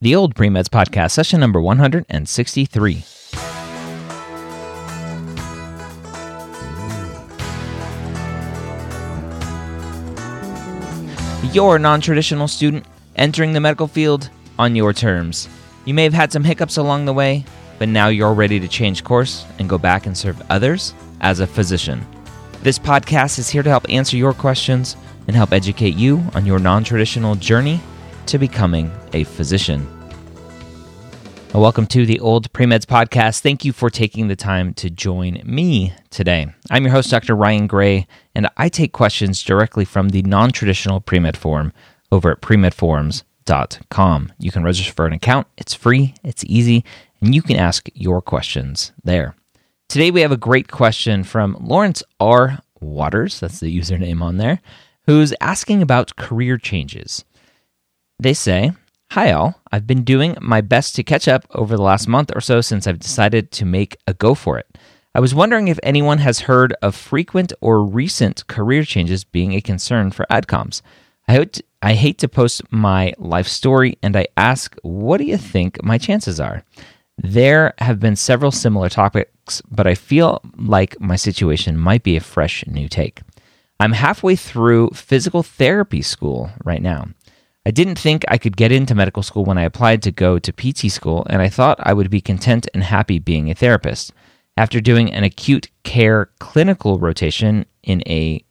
The Old Premeds Podcast, session number 163. You're a non-traditional student entering the medical field on your terms. You may have had some hiccups along the way, but now you're ready to change course and go back and serve others as a physician. This podcast is here to help answer your questions and help educate you on your non-traditional journey to becoming a physician. Welcome to the Old Premeds Podcast. Thank you for taking the time to join me today. I'm your host, Dr. Ryan Gray, and I take questions directly from the non-traditional premed forum over at premedforums.com. You can register for an account. It's free, it's easy, and you can ask your questions there. Today, we have a great question from Lawrence R. Waters, that's the username on there, who's asking about career changes. They say, "Hi all, I've been doing my best to catch up over the last month or so since I've decided to make a go for it. I was wondering if anyone has heard of frequent or recent career changes being a concern for ADCOMs. I hate to post my life story, and I ask, what do you think my chances are? There have been several similar topics, but I feel like my situation might be a fresh new take. I'm halfway through physical therapy school right now. I didn't think I could get into medical school when I applied to go to PT school, and I thought I would be content and happy being a therapist. After doing an acute care clinical rotation in a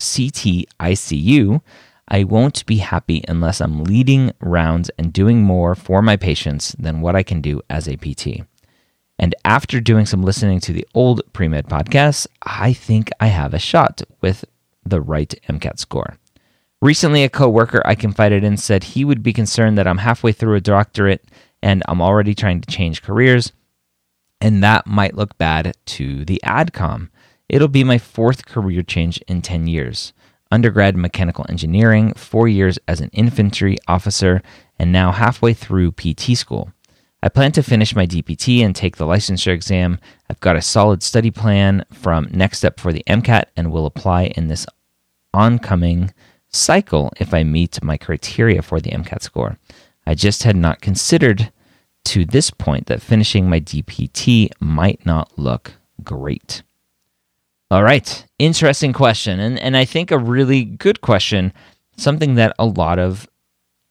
CT ICU, I won't be happy unless I'm leading rounds and doing more for my patients than what I can do as a PT. And after doing some listening to the Old Premed Podcast, I think I have a shot with the right MCAT score. Recently, a coworker I confided in said he would be concerned that I'm halfway through a doctorate and I'm already trying to change careers, and that might look bad to the ADCOM. It'll be my fourth career change in 10 years. Undergrad mechanical engineering, 4 years as an infantry officer, and now halfway through PT school. I plan to finish my DPT and take the licensure exam. I've got a solid study plan from Next Step for the MCAT and will apply in this oncoming cycle if I meet my criteria for the MCAT score. I just had not considered to this point that finishing my DPT might not look great." All right, interesting question, and I think a really good question, something that a lot of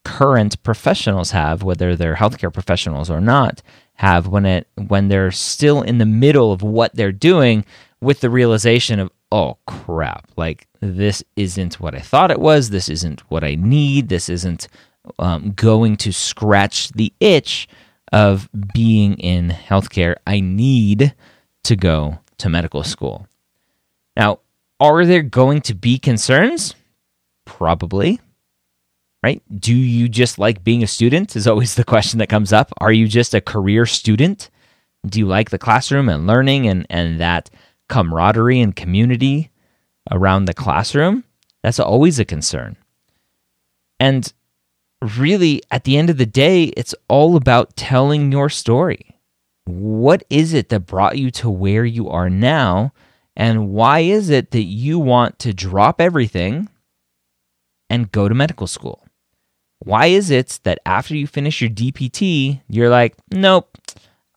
current professionals have, whether they're healthcare professionals or not, have when they're still in the middle of what they're doing with the realization of, oh crap, like this isn't what I thought it was, this isn't what I need, this isn't going to scratch the itch of being in healthcare. I need to go to medical school. Now, are there going to be concerns? Probably, right? Do you just like being a student is always the question that comes up. Are you just a career student? Do you like the classroom and learning and that camaraderie and community around the classroom? That's always a concern. And really, at the end of the day, it's all about telling your story. What is it that brought you to where you are now? And why is it that you want to drop everything and go to medical school? Why is it that after you finish your DPT, you're like, nope,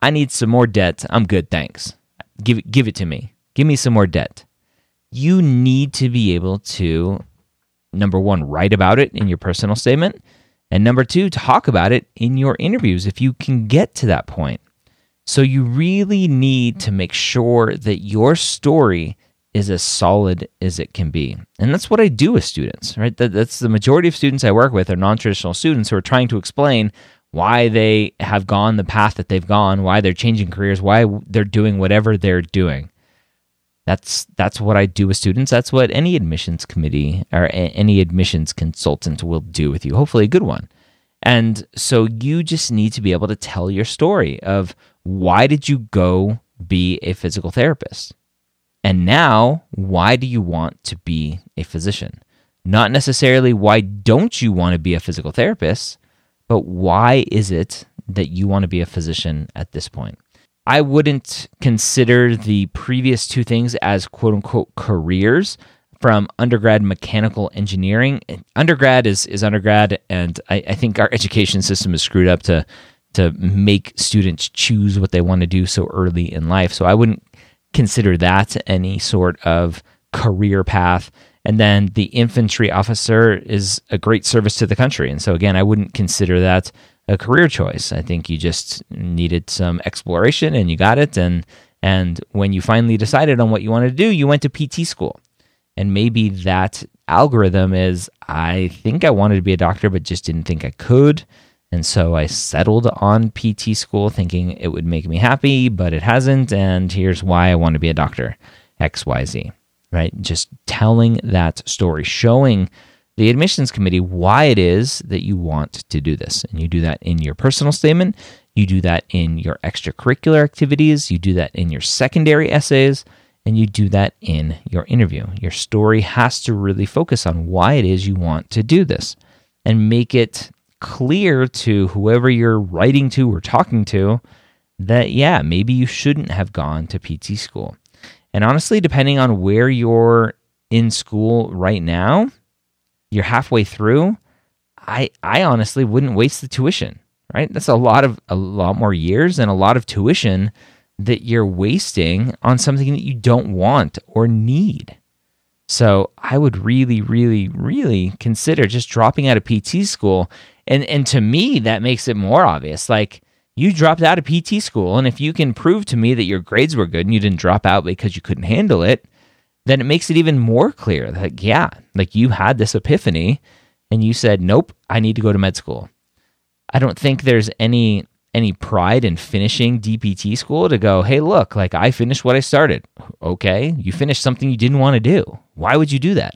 I need some more debt. I'm good, thanks. Give it to me. Give me some more debt. You need to be able to, number one, write about it in your personal statement, and number two, talk about it in your interviews if you can get to that point. So you really need to make sure that your story is as solid as it can be. And that's what I do with students, right? That's the majority of students I work with are non-traditional students who are trying to explain why they have gone the path that they've gone, why they're changing careers, why they're doing whatever they're doing. That's what I do with students. That's what any admissions committee or any admissions consultant will do with you, hopefully a good one. And so you just need to be able to tell your story of why did you go be a physical therapist? And now, why do you want to be a physician? Not necessarily why don't you want to be a physical therapist, but why is it that you want to be a physician at this point? I wouldn't consider the previous two things as quote-unquote careers. from undergrad mechanical engineering. Undergrad is undergrad, and I think our education system is screwed up to make students choose what they want to do so early in life. So I wouldn't consider that any sort of career path. And then the infantry officer is a great service to the country. And so again, I wouldn't consider that a career choice. I think you just needed some exploration and you got it. And when you finally decided on what you wanted to do, you went to PT school. And maybe that algorithm is, I think I wanted to be a doctor, but just didn't think I could. And so I settled on PT school thinking it would make me happy, but it hasn't. And here's why I want to be a doctor, X, Y, Z, right? Just telling that story, showing the admissions committee why it is that you want to do this. And you do that in your personal statement. You do that in your extracurricular activities. You do that in your secondary essays. And you do that in your interview. Your story has to really focus on why it is you want to do this and make it clear to whoever you're writing to or talking to that, yeah, maybe you shouldn't have gone to PT school. And honestly, depending on where you're in school right now, you're halfway through, I honestly wouldn't waste the tuition, right? That's a lot more years and a lot of tuition that you're wasting on something that you don't want or need. So I would really, really, really consider just dropping out of PT school. And to me, that makes it more obvious. Like, you dropped out of PT school, and if you can prove to me that your grades were good and you didn't drop out because you couldn't handle it, then it makes it even more clear that, yeah, like, you had this epiphany and you said, nope, I need to go to med school. I don't think there's any pride in finishing DPT school to go, hey, look, like, I finished what I started. Okay, you finished something you didn't want to do. Why would you do that?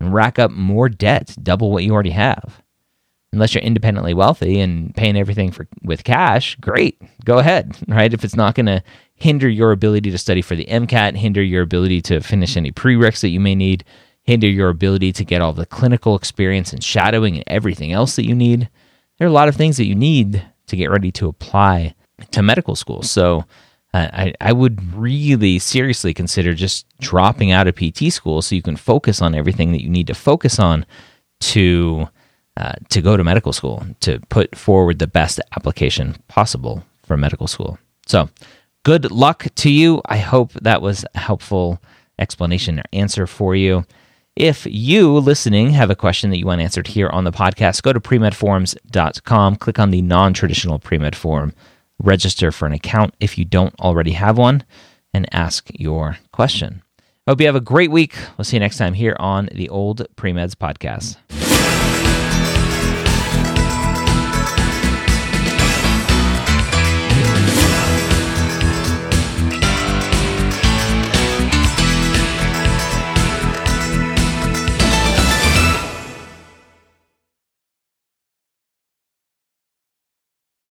And rack up more debt, double what you already have. Unless you're independently wealthy and paying everything with cash, great, go ahead, right? If it's not going to hinder your ability to study for the MCAT, hinder your ability to finish any prereqs that you may need, hinder your ability to get all the clinical experience and shadowing and everything else that you need. There are a lot of things that you need to get ready to apply to medical school. So I would really seriously consider just dropping out of PT school so you can focus on everything that you need to focus on to go to medical school, to put forward the best application possible for medical school. So good luck to you. I hope that was a helpful explanation or answer for you. If you listening have a question that you want answered here on the podcast, go to premedforums.com, click on the non-traditional premed form, register for an account if you don't already have one, and ask your question. Hope you have a great week. We'll see you next time here on the Old Premeds Podcast.